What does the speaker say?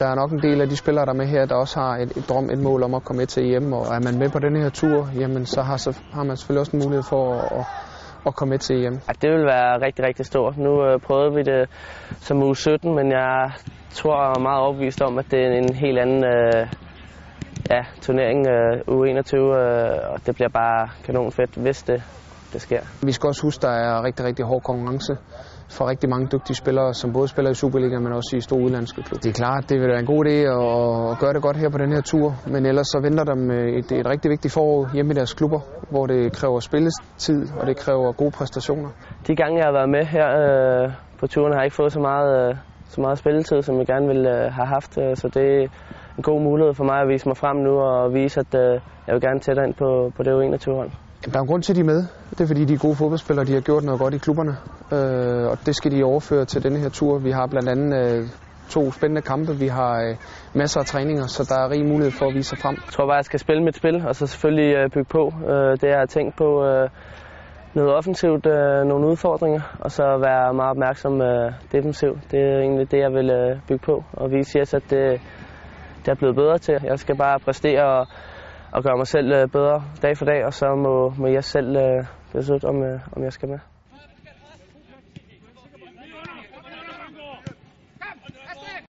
Der er nok en del af de spillere, der er med her, der også har et mål om at komme med til EM, og er man med på den her tur, jamen, så har man selvfølgelig også en mulighed for at komme med til EM. Det vil være rigtig, rigtig stort. Nu prøvede vi det som uge 17, men jeg tror jeg er meget overbevist om, at det er en helt anden turnering U21, og det bliver bare kanon fedt, hvis det sker. Vi skal også huske, at der er rigtig, rigtig hård konkurrence for rigtig mange dygtige spillere, som både spiller i Superligaen, men også i store udenlandske klubber. Det er klart, det vil være en god idé at gøre det godt her på den her tur, men ellers så venter dem et rigtig vigtigt forår hjemme i deres klubber, hvor det kræver spilletid, og det kræver gode præstationer. De gange, jeg har været med her på turen, har jeg ikke fået så meget spilletid, som jeg gerne ville have haft, så det er en god mulighed for mig at vise mig frem nu, og vise, at jeg vil gerne tættere ind på det U21-hold. Der er en grund til, at de er med. Det er, fordi de er gode fodboldspillere, og de har gjort noget godt i klubberne. Og det skal de overføre til denne her tur. Vi har blandt andet 2 spændende kampe. Vi har masser af træninger, så der er rig mulighed for at vise sig frem. Jeg tror bare, jeg skal spille mit spil, og så selvfølgelig bygge på. Det jeg har tænkt på, noget offensivt, nogle udfordringer, og så være meget opmærksom defensivt. Det er egentlig det, jeg vil bygge på, og vise jer, at det er blevet bedre til. Jeg skal bare præstere og gøre mig selv bedre dag for dag, og så må jeg selv beslutte, om jeg skal med.